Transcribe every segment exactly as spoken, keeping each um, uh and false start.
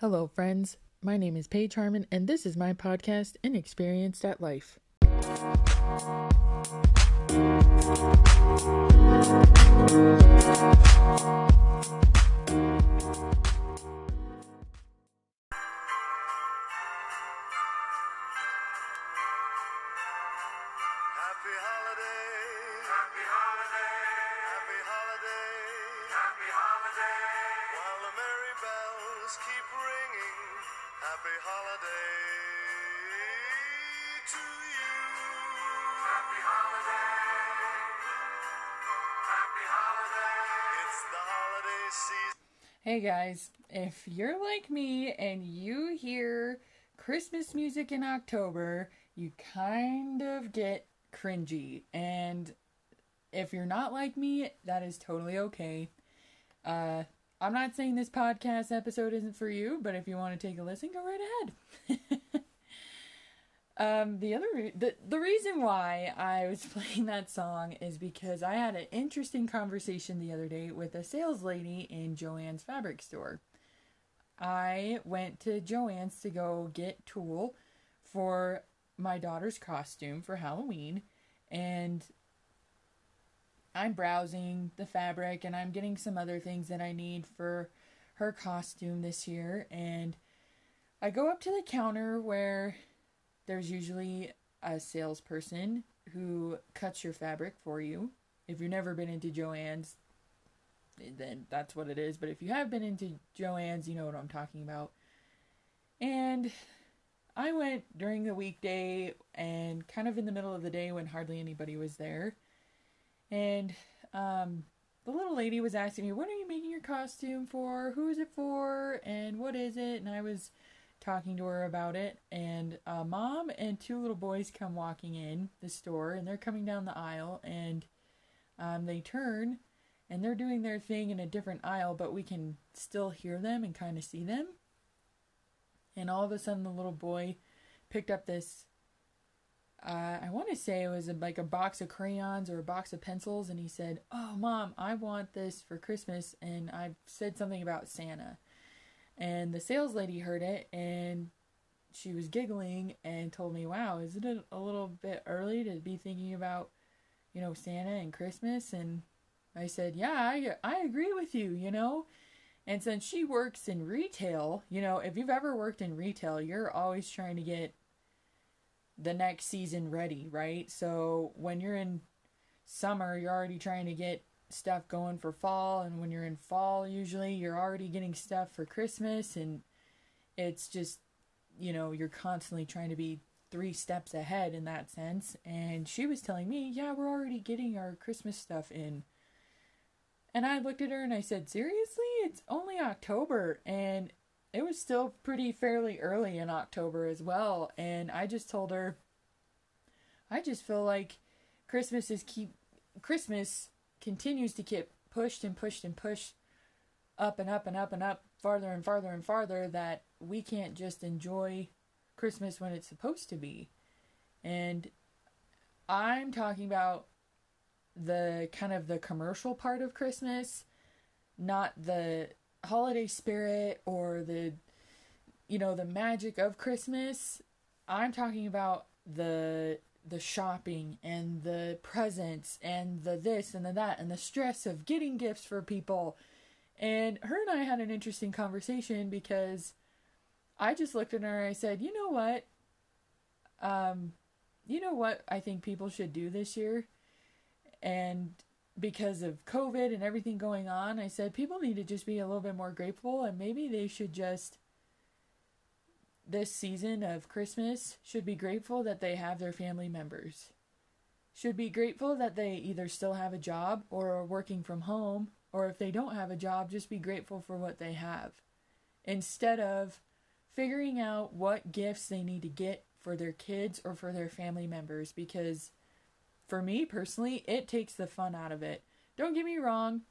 Hello friends, my name is Paige Harmon and this is my podcast, Inexperienced at Life. Happy holidays, happy holidays, happy holidays, happy holidays, while the merry bells keep ringing, happy holidays. Hey guys, if you're like me and you hear Christmas music in October, you kind of get cringy. And if you're not like me, that is totally okay. Uh, I'm not saying this podcast episode isn't for you, but if you want to take a listen, go right ahead. um, the other re- the, the reason why I was playing that song is because I had an interesting conversation the other day with a sales lady in Joanne's fabric store. I went to Joanne's to go get tulle for my daughter's costume for Halloween, and I'm browsing the fabric and I'm getting some other things that I need for her costume this year. And I go up to the counter where there's usually a salesperson who cuts your fabric for you. If you've never been into Joann's, then that's what it is. But if you have been into Joann's, you know what I'm talking about. And I went during the weekday and kind of in the middle of the day when hardly anybody was there. And um, the little lady was asking me, what are you making your costume for? Who is it for? And what is it? And I was talking to her about it. And uh, mom and two little boys come walking in the store, and they're coming down the aisle, and um, they turn and they're doing their thing in a different aisle, but we can still hear them and kind of see them. And all of a sudden the little boy picked up this, uh, I want to say it was a, like a box of crayons or a box of pencils. And he said, oh, Mom, I want this for Christmas. And I said something about Santa. And the sales lady heard it and she was giggling and told me, wow, isn't it a little bit early to be thinking about, you know, Santa and Christmas? And I said, yeah, I, I agree with you, you know. And since she works in retail, you know, if you've ever worked in retail, you're always trying to get the next season ready, right? So when you're in summer, you're already trying to get stuff going for fall. And when you're in fall, usually you're already getting stuff for Christmas. And it's just, you know, you're constantly trying to be three steps ahead in that sense. And she was telling me, yeah, we're already getting our Christmas stuff in. And I looked at her and I said, seriously? It's only October. And it was still pretty fairly early in October as well. And I just told her, I just feel like Christmas is keep Christmas continues to get pushed and pushed and pushed up and up and up and up farther and farther and farther, that we can't just enjoy Christmas when it's supposed to be. And I'm talking about the kind of the commercial part of Christmas, not the holiday spirit or the, you know, the magic of Christmas. I'm talking about the the shopping and the presents and the this and the that and the stress of getting gifts for people. And her and I had an interesting conversation because I just looked at her and I said, you know what? Um, you know what I think people should do this year? And because of COVID and everything going on, I said people need to just be a little bit more grateful, and maybe they should just, this season of Christmas, should be grateful that they have their family members. Should be grateful that they either still have a job or are working from home, or if they don't have a job, just be grateful for what they have. Instead of figuring out what gifts they need to get for their kids or for their family members, because for me personally, it takes the fun out of it. Don't get me wrong,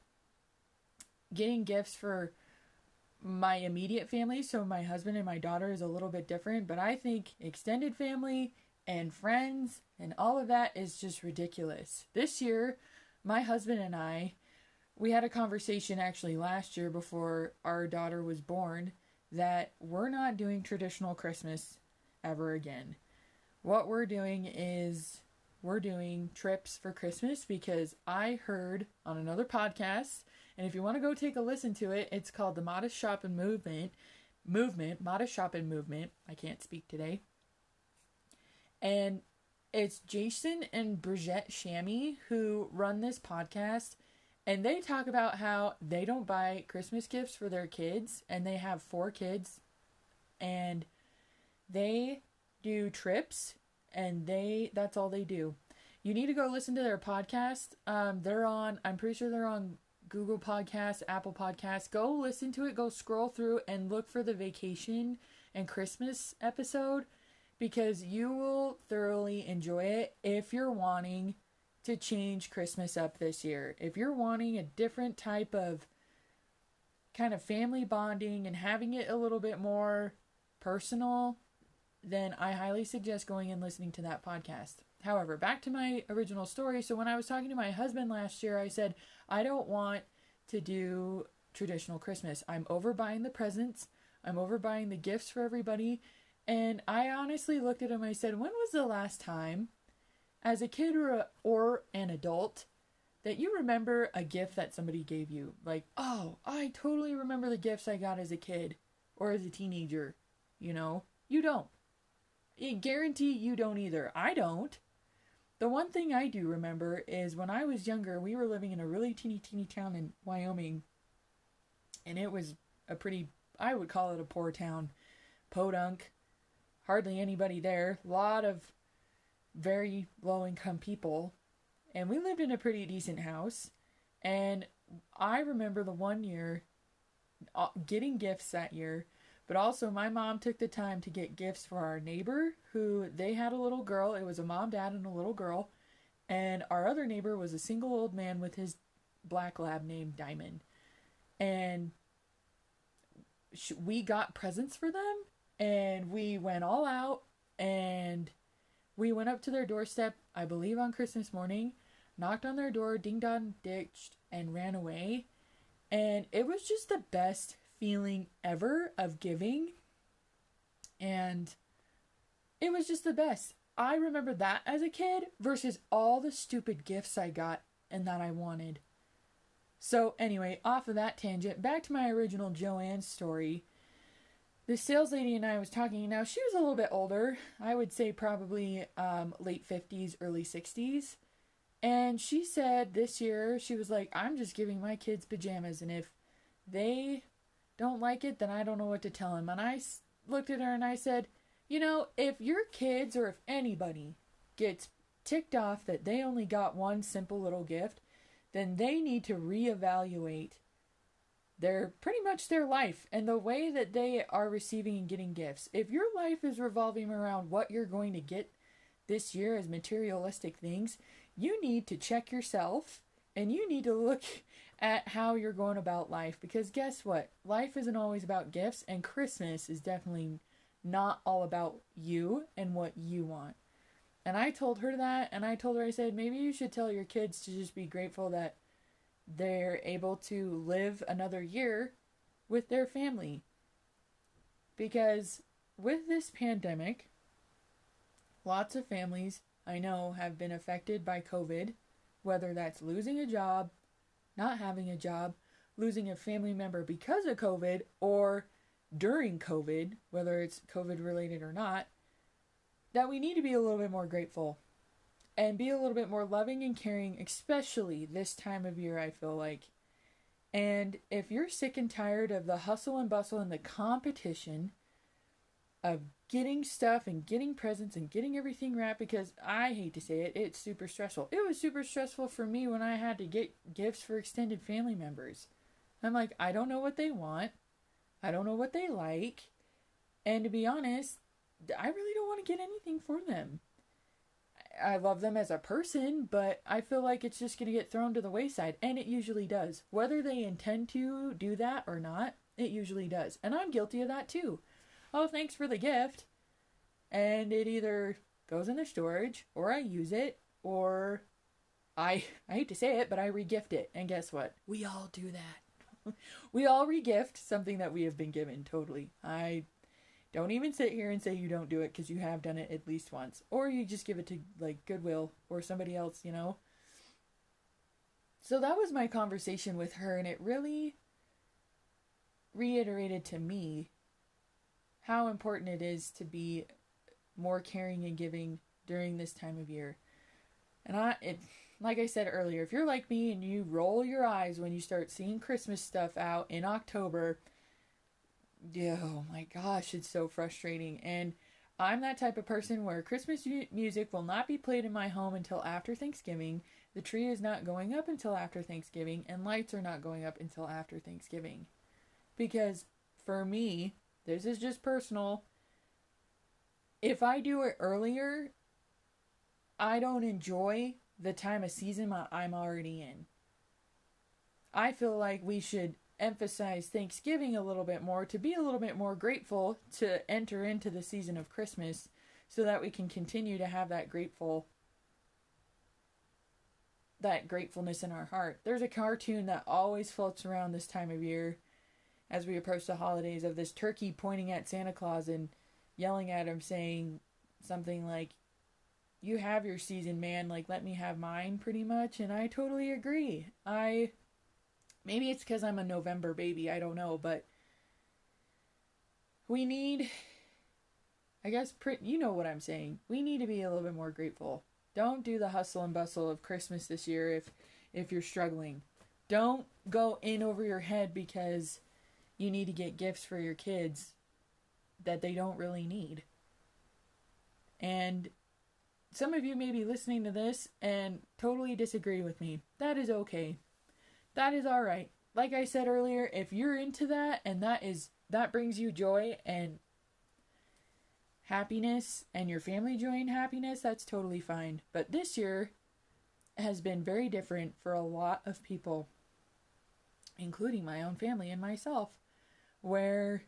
getting gifts for my immediate family, so my husband and my daughter, is a little bit different, but I think extended family and friends and all of that is just ridiculous. This year, my husband and I, we had a conversation actually last year before our daughter was born, that we're not doing traditional Christmas ever again. What we're doing is we're doing trips for Christmas, because I heard on another podcast, and if you want to go take a listen to it, it's called the Modest Shopping Movement, Movement, Modest Shopping Movement. I can't speak today. And it's Jason and Brigitte Shammy who run this podcast, and they talk about how they don't buy Christmas gifts for their kids, and they have four kids, and they do trips, and they that's all they do. You need to go listen to their podcast. Um, they're on, I'm pretty sure they're on Google Podcasts, Apple Podcasts. Go listen to it. Go scroll through and look for the vacation and Christmas episode, because you will thoroughly enjoy it if you're wanting to change Christmas up this year. If you're wanting a different type of kind of family bonding and having it a little bit more personal, then I highly suggest going and listening to that podcast. However, back to my original story. So when I was talking to my husband last year, I said, I don't want to do traditional Christmas. I'm overbuying the presents. I'm overbuying the gifts for everybody. And I honestly looked at him, I said, when was the last time, as a kid or, a, or an adult, that you remember a gift that somebody gave you? Like, oh, I totally remember the gifts I got as a kid or as a teenager. You know, you don't. I guarantee you don't either. I don't. The one thing I do remember is when I was younger, we were living in a really teeny, teeny town in Wyoming. And it was a pretty, I would call it a poor town. Podunk. Hardly anybody there. A lot of very low-income people. And we lived in a pretty decent house. And I remember the one year getting gifts that year. But also my mom took the time to get gifts for our neighbor, who they had a little girl. It was a mom, dad, and a little girl. And our other neighbor was a single old man with his black lab named Diamond. And we got presents for them. And we went all out, and we went up to their doorstep, I believe on Christmas morning, knocked on their door, ding-dong ditched, and ran away. And it was just the best feeling ever of giving. And it was just the best. I remember that as a kid versus all the stupid gifts I got and that I wanted. So anyway, off of that tangent, back to my original Joanne story. The sales lady and I was talking. Now, she was a little bit older. I would say probably um, late fifties, early sixties. And she said this year, she was like, I'm just giving my kids pajamas. And if they don't like it, then I don't know what to tell them. And I looked at her and I said, you know, if your kids or if anybody gets ticked off that they only got one simple little gift, then they need to reevaluate They're pretty much their life and the way that they are receiving and getting gifts. If your life is revolving around what you're going to get this year as materialistic things, you need to check yourself and you need to look at how you're going about life. Because guess what? Life isn't always about gifts, and Christmas is definitely not all about you and what you want. And I told her that, and I told her, I said, maybe you should tell your kids to just be grateful that they're able to live another year with their family. Because with this pandemic, lots of families I know have been affected by COVID, whether that's losing a job, not having a job, losing a family member because of COVID, or during COVID, whether it's COVID related or not, that we need to be a little bit more grateful. And be a little bit more loving and caring, especially this time of year, I feel like. And if you're sick and tired of the hustle and bustle and the competition of getting stuff and getting presents and getting everything wrapped, because I hate to say it, it's super stressful. It was super stressful for me when I had to get gifts for extended family members. I'm like, I don't know what they want. I don't know what they like. And to be honest, I really don't want to get anything for them. I love them as a person, but I feel like it's just going to get thrown to the wayside, and it usually does. Whether they intend to do that or not, it usually does. And I'm guilty of that too. Oh, thanks for the gift. And it either goes in the storage, or I use it, or I I hate to say it, but I re-gift it. And guess what? We all do that. We all regift something that we have been given, totally. I don't even sit here and say you don't do it, because you have done it at least once. Or you just give it to, like, Goodwill or somebody else, you know? So that was my conversation with her, and it really reiterated to me how important it is to be more caring and giving during this time of year. And I, it, like I said earlier, if you're like me and you roll your eyes when you start seeing Christmas stuff out in October, oh my gosh, it's so frustrating. And I'm that type of person where Christmas music will not be played in my home until after Thanksgiving. The tree is not going up until after Thanksgiving, and lights are not going up until after Thanksgiving. Because for me, this is just personal, if I do it earlier, I don't enjoy the time of season I'm already in. I feel like we should emphasize Thanksgiving a little bit more to be a little bit more grateful to enter into the season of Christmas, so that we can continue to have that grateful that gratefulness in our heart. There's a cartoon that always floats around this time of year as we approach the holidays, of this turkey pointing at Santa Claus and yelling at him, saying something like, "You have your season, man, like, let me have mine," pretty much. And I totally agree. I, maybe it's because I'm a November baby, I don't know, but we need, I guess, you know what I'm saying, we need to be a little bit more grateful. Don't do the hustle and bustle of Christmas this year if, if you're struggling. Don't go in over your head because you need to get gifts for your kids that they don't really need. And some of you may be listening to this and totally disagree with me. That is okay. That is all right. Like I said earlier, if you're into that and that is that brings you joy and happiness, and your family joy and happiness, that's totally fine. But this year has been very different for a lot of people, including my own family and myself, where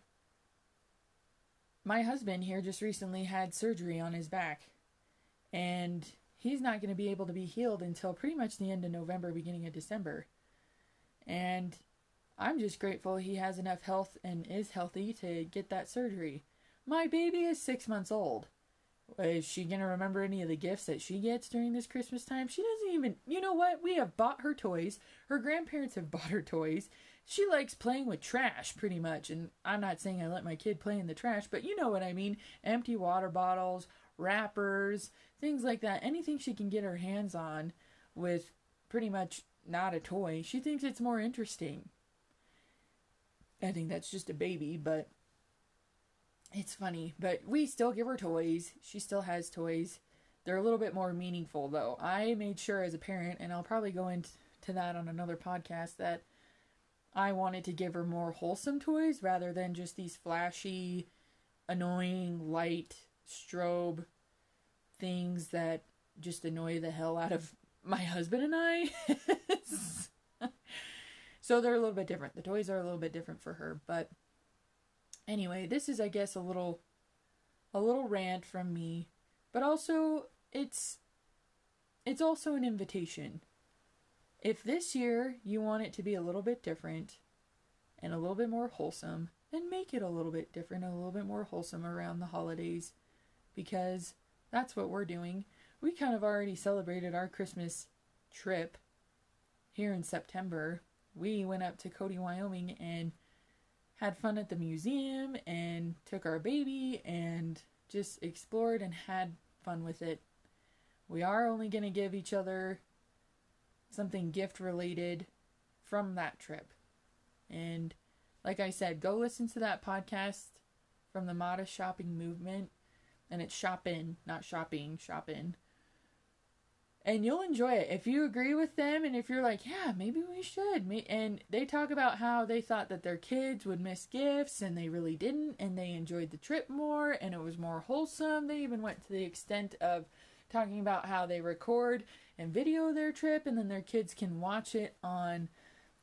my husband here just recently had surgery on his back. And he's not going to be able to be healed until pretty much the end of November, beginning of December. And I'm just grateful he has enough health and is healthy to get that surgery. My baby is six months old. Is she going to remember any of the gifts that she gets during this Christmas time? She doesn't even... You know what? We have bought her toys. Her grandparents have bought her toys. She likes playing with trash, pretty much. And I'm not saying I let my kid play in the trash, but you know what I mean. Empty water bottles, wrappers, things like that. Anything she can get her hands on with pretty much not a toy, she thinks it's more interesting. I think that's just a baby, but it's funny. But we still give her toys. She still has toys. They're a little bit more meaningful, though. I made sure as a parent, and I'll probably go into that on another podcast, that I wanted to give her more wholesome toys rather than just these flashy, annoying, light strobe things that just annoy the hell out of my husband and I. So they're a little bit different. The toys are a little bit different for her. But anyway, this is, I guess, a little a little rant from me. But also, it's it's also an invitation. If this year you want it to be a little bit different and a little bit more wholesome, then make it a little bit different and a little bit more wholesome around the holidays. Because that's what we're doing. We kind of already celebrated our Christmas trip here in September. We went up to Cody, Wyoming and had fun at the museum and took our baby and just explored and had fun with it. We are only going to give each other something gift related from that trip. And like I said, go listen to that podcast from the Modest Shopping Movement. And it's shopping, not shopping, shopping. And you'll enjoy it. If you agree with them and if you're like, yeah, maybe we should. And they talk about how they thought that their kids would miss gifts and they really didn't. And they enjoyed the trip more and it was more wholesome. They even went to the extent of talking about how they record and video their trip. And then their kids can watch it on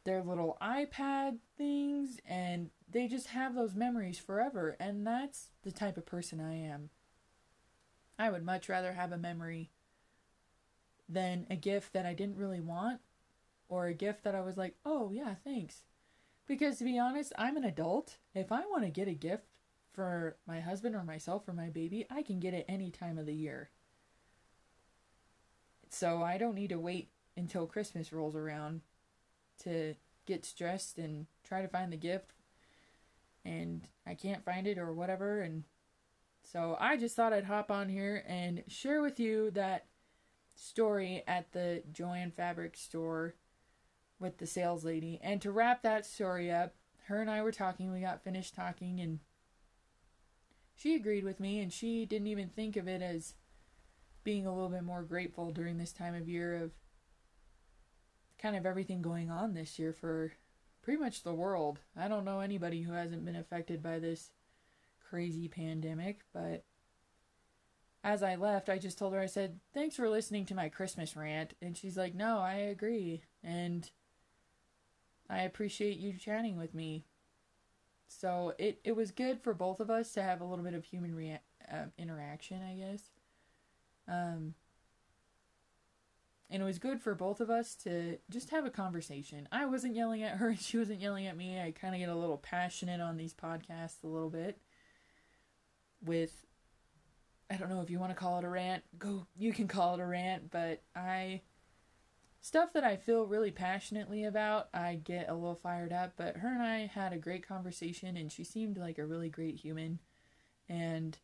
their little iPad things. And they just have those memories forever. And that's the type of person I am. I would much rather have a memory than a gift that I didn't really want, or a gift that I was like, oh yeah, thanks. Because to be honest, I'm an adult. If I want to get a gift for my husband or myself or my baby, I can get it any time of the year. So I don't need to wait until Christmas rolls around to get stressed and try to find the gift. And I can't find it or whatever. And so I just thought I'd hop on here and share with you that story at the Joanne fabric store with the sales lady. And to wrap that story up, her and I were talking. We got finished talking and she agreed with me, and she didn't even think of it as being a little bit more grateful during this time of year of kind of everything going on this year for pretty much the world. I don't know anybody who hasn't been affected by this crazy pandemic, but as I left, I just told her, I said, thanks for listening to my Christmas rant. And she's like, no, I agree. And I appreciate you chatting with me. So it, it was good for both of us to have a little bit of human rea- uh, interaction, I guess. Um, and it was good for both of us to just have a conversation. I wasn't yelling at her and she wasn't yelling at me. I kind of get a little passionate on these podcasts a little bit with, I don't know if you want to call it a rant. Go, you can call it a rant, but I, stuff that I feel really passionately about, I get a little fired up. But her and I had a great conversation, and she seemed like a really great human. And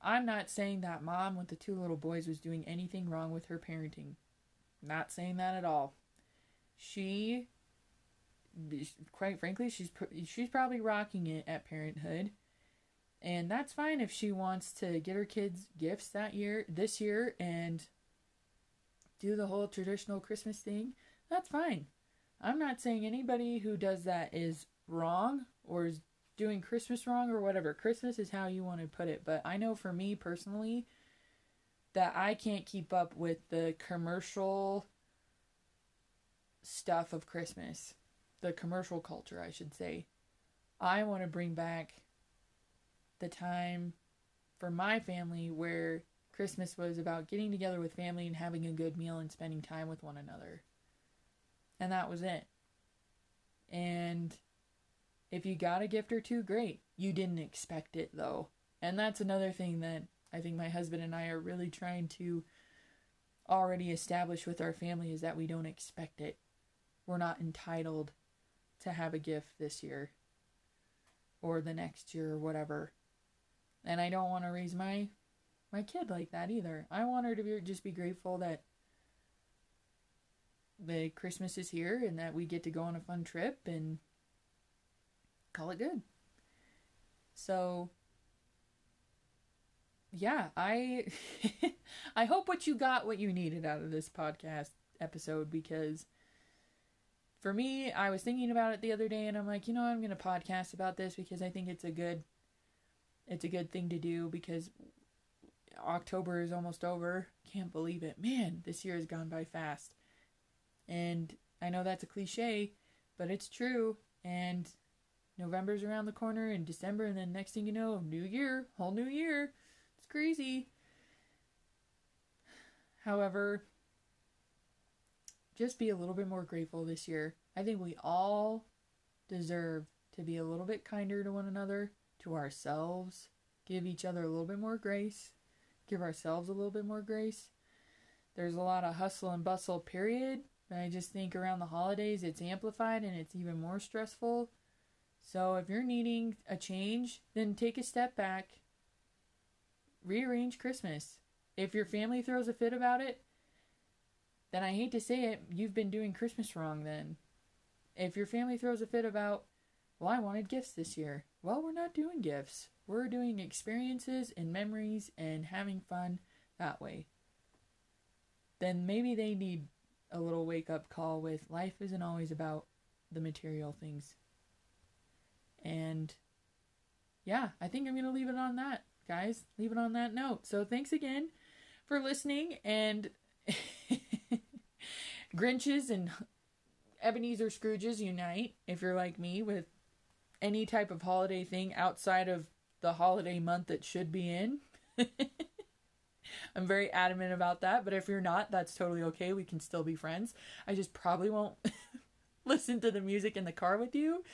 I'm not saying that mom with the two little boys was doing anything wrong with her parenting. Not saying that at all. She, quite frankly, she's she's probably rocking it at parenthood. And that's fine if she wants to get her kids gifts that year, this year, and do the whole traditional Christmas thing. That's fine. I'm not saying anybody who does that is wrong or is doing Christmas wrong or whatever. Christmas is how you want to put it. But I know for me personally that I can't keep up with the commercial stuff of Christmas. The commercial culture, I should say. I want to bring back the time for my family where Christmas was about getting together with family and having a good meal and spending time with one another. And that was it. And if you got a gift or two, great. You didn't expect it though. And that's another thing that I think my husband and I are really trying to already establish with our family is that we don't expect it. We're not entitled to have a gift this year or the next year or whatever. And I don't want to raise my my kid like that either. I want her to be, just be grateful that the Christmas is here and that we get to go on a fun trip and call it good. So, yeah, I I hope what you got, what you needed out of this podcast episode, because for me, I was thinking about it the other day and I'm like, you know, I'm going to podcast about this because I think it's a good, it's a good thing to do because October is almost over. Can't believe it. Man, this year has gone by fast. And I know that's a cliche, but it's true. And November's around the corner and December, and then next thing you know, new year, whole new year. It's crazy. However, just be a little bit more grateful this year. I think we all deserve to be a little bit kinder to one another, to ourselves, give each other a little bit more grace. Give ourselves a little bit more grace. There's a lot of hustle and bustle, period. But I just think around the holidays, it's amplified and it's even more stressful. So if you're needing a change, then take a step back. Rearrange Christmas. If your family throws a fit about it, then I hate to say it, you've been doing Christmas wrong then. If your family throws a fit about, well, I wanted gifts this year. Well, we're not doing gifts. We're doing experiences and memories and having fun that way. Then maybe they need a little wake-up call with life isn't always about the material things. And yeah, I think I'm going to leave it on that, guys. Leave it on that note. So thanks again for listening and Grinches and Ebenezer Scrooges unite, if you're like me, with any type of holiday thing outside of the holiday month it should be in. I'm very adamant about that, but if you're not, that's totally okay. We can still be friends. I just probably won't listen to the music in the car with you,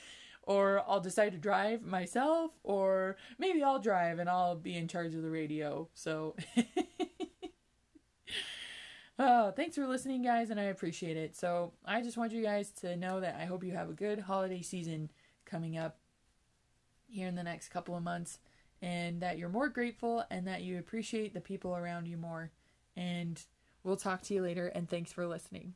or I'll decide to drive myself, or maybe I'll drive and I'll be in charge of the radio. So oh, thanks for listening, guys, and I appreciate it. So I just want you guys to know that I hope you have a good holiday season coming up here in the next couple of months, and that you're more grateful and that you appreciate the people around you more. And we'll talk to you later, and thanks for listening.